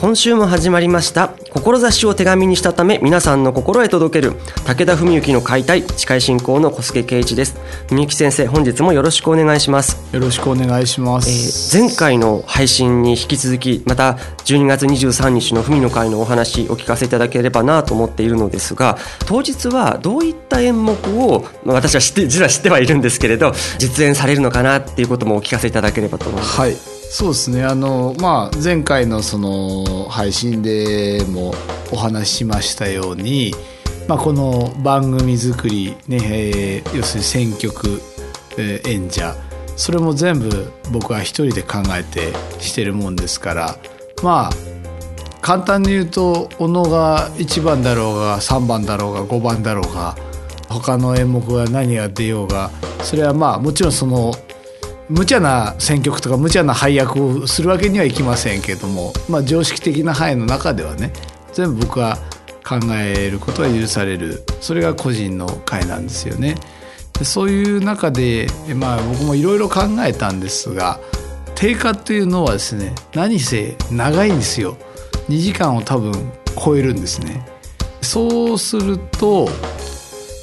今週も始まりました。志を手紙にしたため皆さんの心へ届ける武田文幸の解体、司会進行の小菅圭一です。文幸先生、本日もよろしくお願いします。よろしくお願いします、前回の配信に引き続き、また12月23日の文の会のお話お聞かせいただければなと思っているのですが、当日はどういった演目を、私は実は知ってはいるんですけれど、実演されるのかなっていうこともお聞かせいただければと思います。はい、そうですね、前回のその配信でもお話ししましたように、この番組作り、ね、要するに選曲、演者、それも全部僕は一人で考えてしてるもんですから、簡単に言うとおのが1番だろうが3番だろうが5番だろうが他の演目が何が出ようが、それはもちろんその無茶な選曲とか無茶な配役をするわけにはいきませんけれども、常識的な範囲の中ではね、全部僕は考えることは許される、それが個人の会なんですよね。でそういう中で、僕もいろいろ考えたんですが、定価というのはですね、何せ長いんですよ。2時間を多分超えるんですね。そうすると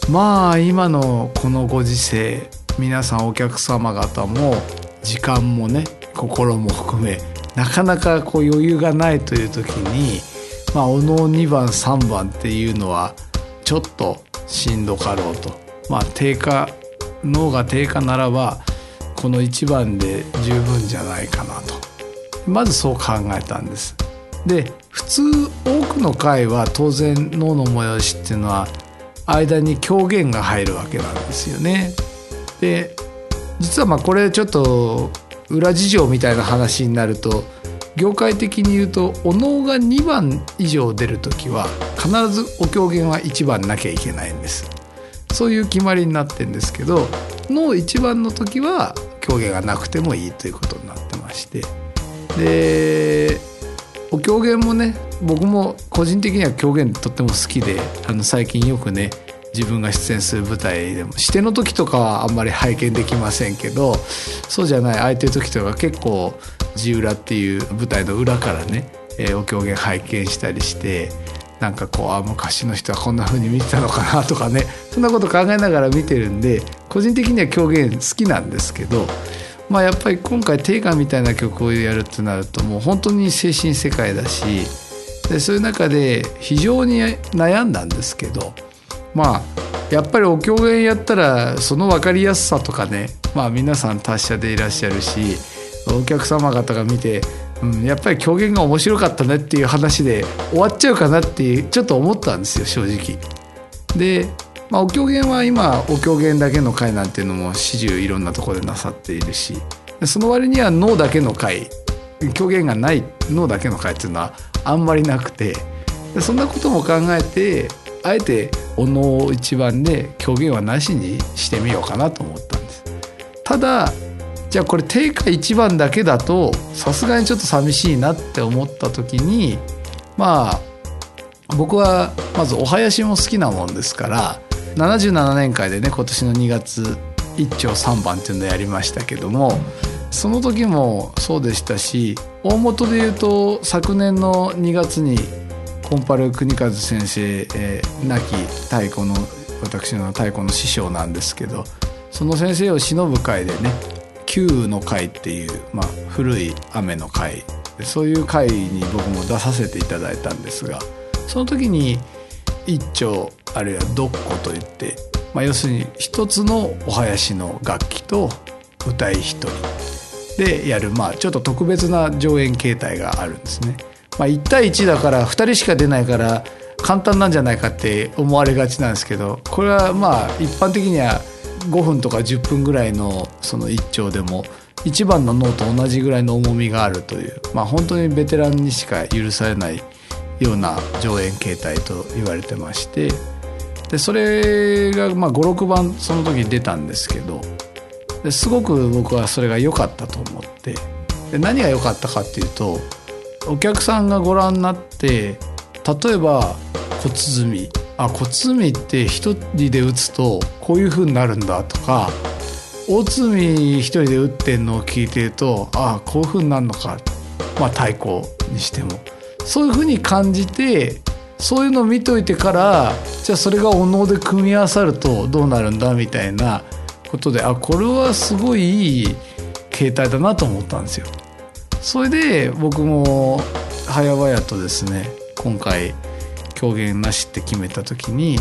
今のこのご時世、皆さんお客様方も時間もね、心も含めなかなか余裕がないという時に、お能2番3番っていうのはちょっとしんどかろうと、定価、能が定価ならばこの1番で十分じゃないかなと、まずそう考えたんです。で普通多くの回は当然能の催しっていうのは間に狂言が入るわけなんですよね。で実はこれちょっと裏事情みたいな話になると、業界的に言うとお能が2番以上出るときは必ずお狂言は1番なきゃいけないんです。そういう決まりになってるんですけど、能1番のときは狂言がなくてもいいということになってまして、でお狂言もね、僕も個人的には狂言とっても好きで、最近よくね、自分が出演する舞台でも指定の時とかはあんまり拝見できませんけど、そうじゃない空いてる時とか結構地裏っていう舞台の裏からね、お狂言拝見したりして、昔の人はこんな風に見てたのかなとかね、そんなこと考えながら見てるんで、個人的には狂言好きなんですけど、やっぱり今回定価みたいな曲をやるってなると、もう本当に精神世界だし、でそういう中で非常に悩んだんですけど、やっぱりお狂言やったらその分かりやすさとかね、皆さん達者でいらっしゃるし、お客様方が見て、やっぱり狂言が面白かったねっていう話で終わっちゃうかなっていうちょっと思ったんですよ、正直。で、お狂言は今お狂言だけの会なんていうのも始終いろんなところでなさっているし、その割には能だけの会、狂言がない能だけの会っていうのはあんまりなくて、そんなことも考えて、あえてお能一番で狂言はなしにしてみようかなと思ったんです。ただじゃあこれ定価一番だけだとさすがにちょっと寂しいなって思った時に、僕はまずお囃子も好きなもんですから、77年会でね、今年の2月一丁3番っていうのをやりましたけども、その時もそうでしたし、大元で言うと昨年の2月にコンパル国和先生、亡き太鼓の、私の太鼓の師匠なんですけど、その先生を偲ぶ会でね、九雨の会っていう、古い雨の会、そういう会に僕も出させていただいたんですが、その時に一丁あるいは独鼓といって、要するに一つのお囃子の楽器と歌い一人でやる、まあ、ちょっと特別な上演形態があるんですね。まあ、1対1だから2人しか出ないから簡単なんじゃないかって思われがちなんですけど、これはまあ一般的には5分とか10分ぐらいのその一丁でも一番の能と同じぐらいの重みがあるという、まあ、本当にベテランにしか許されないような上演形態と言われてまして、でそれがまあ5、6番その時に出たんですけど、ですごく僕はそれが良かったと思って、で何が良かったかっていうと、お客さんがご覧になって、例えば小鼓、あ、小鼓って一人で打つとこういう風になるんだとか、大鼓一人で打ってんのを聞いてると、あ、こういう風になるのか、まあ太鼓にしてもそういう風に感じて、そういうのを見といてから、じゃあそれがお能で組み合わさるとどうなるんだみたいなことで、あ、これはすごいいい形態だなと思ったんですよ。それで僕も早々とですね、今回狂言なしって決めた時に、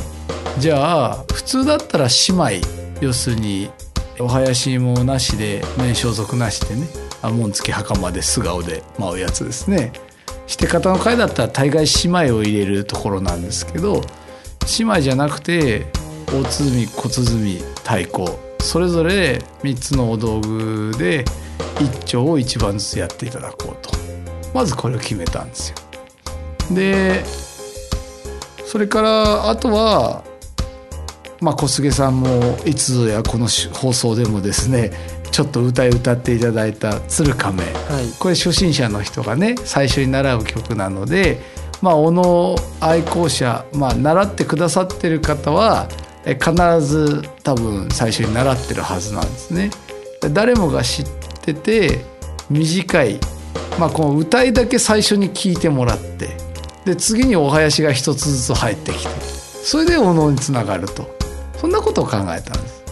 じゃあ普通だったら姉妹、要するにお囃子もなしで面装束なしでね、紋付き袴で素顔で舞うやつですね、して方の会だったら大概姉妹を入れるところなんですけど、姉妹じゃなくて大鼓、小鼓、太鼓、それぞれ3つのお道具で一丁を1番ずつやっていただこうと、まずこれを決めたんですよ。でそれからあとは、まあ、小菅さんもいつぞやこの放送でもですね、ちょっと歌っていただいた鶴亀、はい、これ初心者の人がね最初に習う曲なので、まあ、お能愛好者、まあ、習ってくださってる方は必ず多分最初に習ってるはずなんですね。誰もが知ってて短い、まあ、この歌いだけ最初に聞いてもらって、で次にお囃子が一つずつ入ってきて、それでお能につながると、そんなことを考えたんです。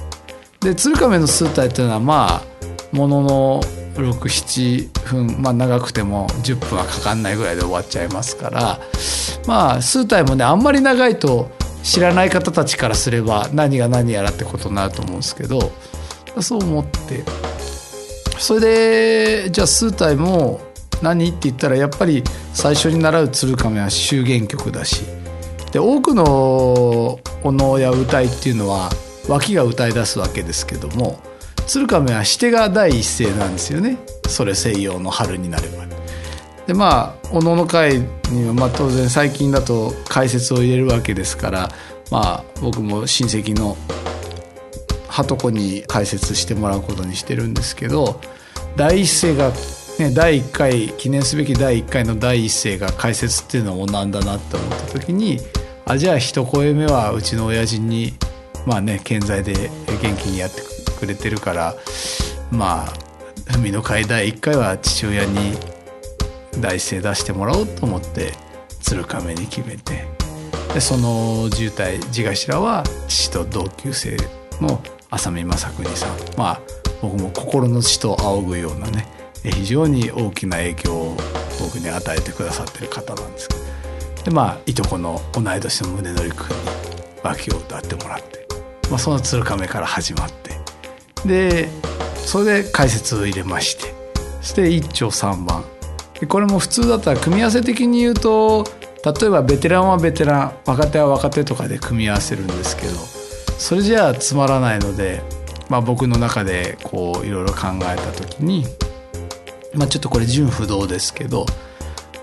で鶴亀の数体っていうのはまあものの 6、7分、まあ、長くても10分はかかんないぐらいで終わっちゃいますから、まあ数体もねあんまり長いと知らない方たちからすれば何が何やらってことになると思うんですけど、そう思って、それでじゃあ数体も何って言ったら、やっぱり最初に習う鶴亀は中元曲だし、で多くのお能や歌いっていうのは脇が歌い出すわけですけども、鶴亀はシテが第一声なんですよね。それ西洋の春になれば。でまあお能の会にはまあ当然最近だと解説を入れるわけですから、まあ、僕も親戚の鳩子に解説してもらうことにしてるんですけど、第一声が第1回記念すべき第1回の第一声が解説っていうのを学んだなって思った時に、あ、じゃあ一声目はうちの親父にまあね健在で元気にやってくれてるから、まあ海の会第1回は父親に第一声出してもらおうと思って鶴亀に決めて、でその十代地頭は父と同級生の浅見正邦さん、まあ僕も心の師と仰ぐようなね非常に大きな影響を僕に与えてくださってる方なんですけど、でまあいとこの同い年の宗則君に脇を歌ってもらって、まあ、その鶴亀から始まって、でそれで解説を入れまして、そして一丁三番で、これも普通だったら組み合わせ的に言うと、例えばベテランはベテラン、若手は若手とかで組み合わせるんですけど、それじゃあつまらないので、まあ、僕の中でこういろいろ考えた時に、まあ、ちょっとこれ純不動ですけど、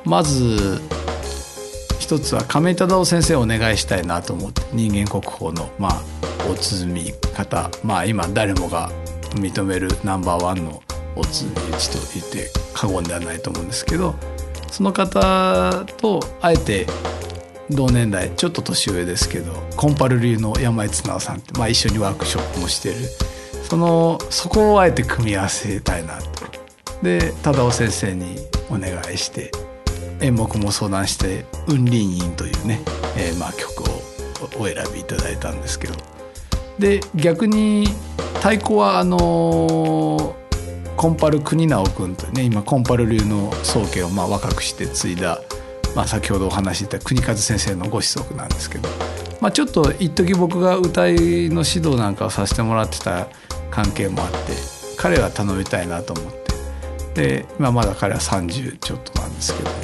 まず一つは亀井忠夫先生をお願いしたいなと思って、人間国宝のまあお鼓方、まあ今誰もが認めるナンバーワンのお鼓打ちと言って過言ではないと思うんですけど、その方とあえて同年代ちょっと年上ですけどコンパル流の山井綱さんって、まあ、一緒にワークショップもしてる、そこをあえて組み合わせたいなと。で忠夫先生にお願いして演目も相談して「雲林院」というね、まあ曲をお選びいただいたんですけど、で逆に太鼓はコンパル国直君というね、今コンパル流の宗家をまあ若くして継いだ、まあ、先ほどお話しした国和先生のご子息なんですけど、まあ、ちょっと一時僕が歌いの指導なんかをさせてもらってた関係もあって、彼は頼みたいなと思って。で今まだ彼は30ちょっとなんですけども、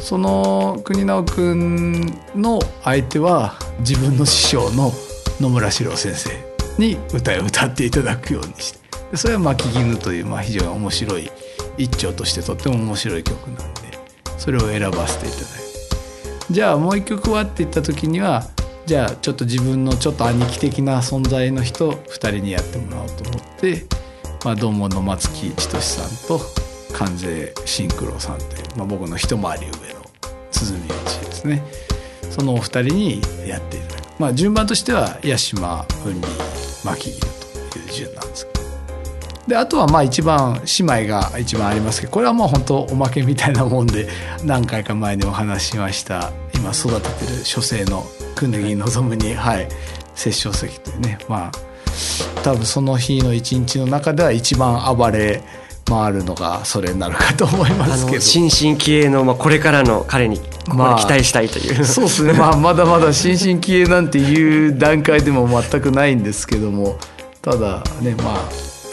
その国直くんの相手は自分の師匠の野村四郎先生に歌を歌っていただくようにして、でそれは巻き絹という、非常に面白い一調としてとっても面白い曲なんで、それを選ばせていただいて、じゃあもう一曲はって言った時には、じゃあちょっと自分のちょっと兄貴的な存在の人2人にやってもらおうと思って、どうも野松木千歳さんと関西新九郎さんという、僕の一回り上の鼓打ちですね、そのお二人にやっていただく、順番としては八島雲里巻き絹という順なんですけど、であとは一番姉妹が一番ありますけど、これは本当おまけみたいなもんで、何回か前にお話ししました今育ててる書生のくぬぎ望に、殺生石というね、多分その日の一日の中では一番暴れ回るのがそれになるかと思いますけど、新進気鋭の、これからの彼にここに期待したいという、そうですね、まだまだ新進気鋭なんていう段階でも全くないんですけども、ただね、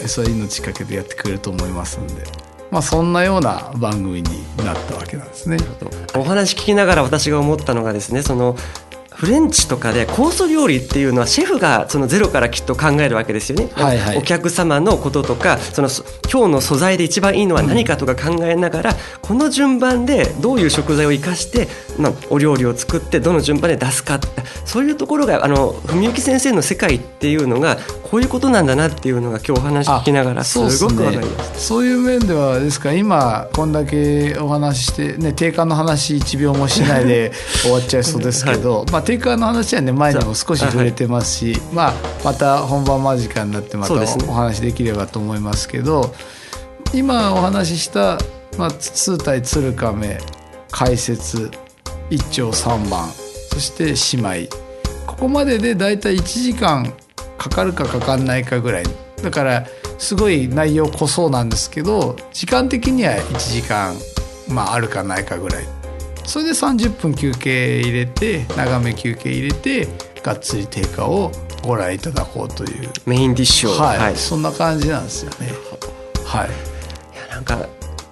それ命かけてやってくれると思いますので、そんなような番組になったわけなんですね。お話聞きながら私が思ったのがですね、そのフレンチとかでコース料理っていうのはシェフがそのゼロからきっと考えるわけですよね、お客様のこととか、その今日の素材で一番いいのは何かとか考えながら、この順番でどういう食材を生かして、お料理を作ってどの順番で出すか、そういうところが文幸先生の世界っていうのがこういうことなんだなっていうのが今日お話聞きながらすごく分かりました。そういう面ではですか、今こんだけお話して、定価の話1秒もしないで終わっちゃいそうですけど、定価の話はね、前にも少し触れてますし、また本番間近になってまたお話できればと思いますけど、今お話しした通体鶴亀、解説一丁三番、そして姉妹、ここまででだいたい1時間かかるかかかんないかぐらい、だからすごい内容濃そうなんですけど、時間的には1時間、あるかないかぐらい、それで30分休憩入れて、長め休憩入れて、がっつり定価をご覧いただこうというメインディッシュを、そんな感じなんですよね。いや、なんか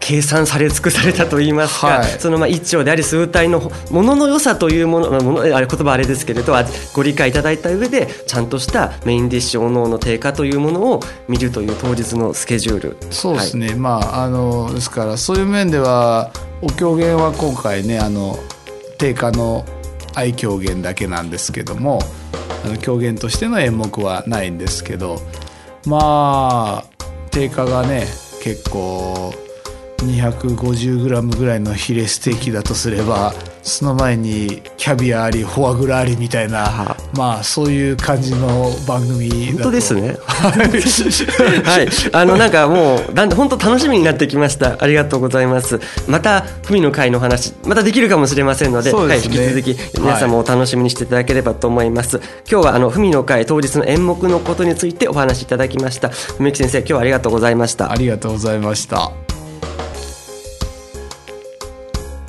計算され尽くされたといいますか、その一丁であり数体のものの良さという言葉あれですけれど、ご理解いただいた上でちゃんとしたメインディッシュおのおの定価というものを見るという当日のスケジュール、そうですね、ですからそういう面ではお狂言は今回ね、定価の愛狂言だけなんですけども、狂言としての演目はないんですけど、定価がね、結構250g ぐらいのヒレステーキだとすれば、その前にキャビアありフォアグラありみたいな、そういう感じの番組だと、本当ですねなんかもう本当楽しみになってきました。ありがとうございます。また文の会の話またできるかもしれませんの で、引き続き皆さんもお楽しみにしていただければと思います。今日は文の会当日の演目のことについてお話しいただきました。文幸先生、今日はありがとうございました。ありがとうございました。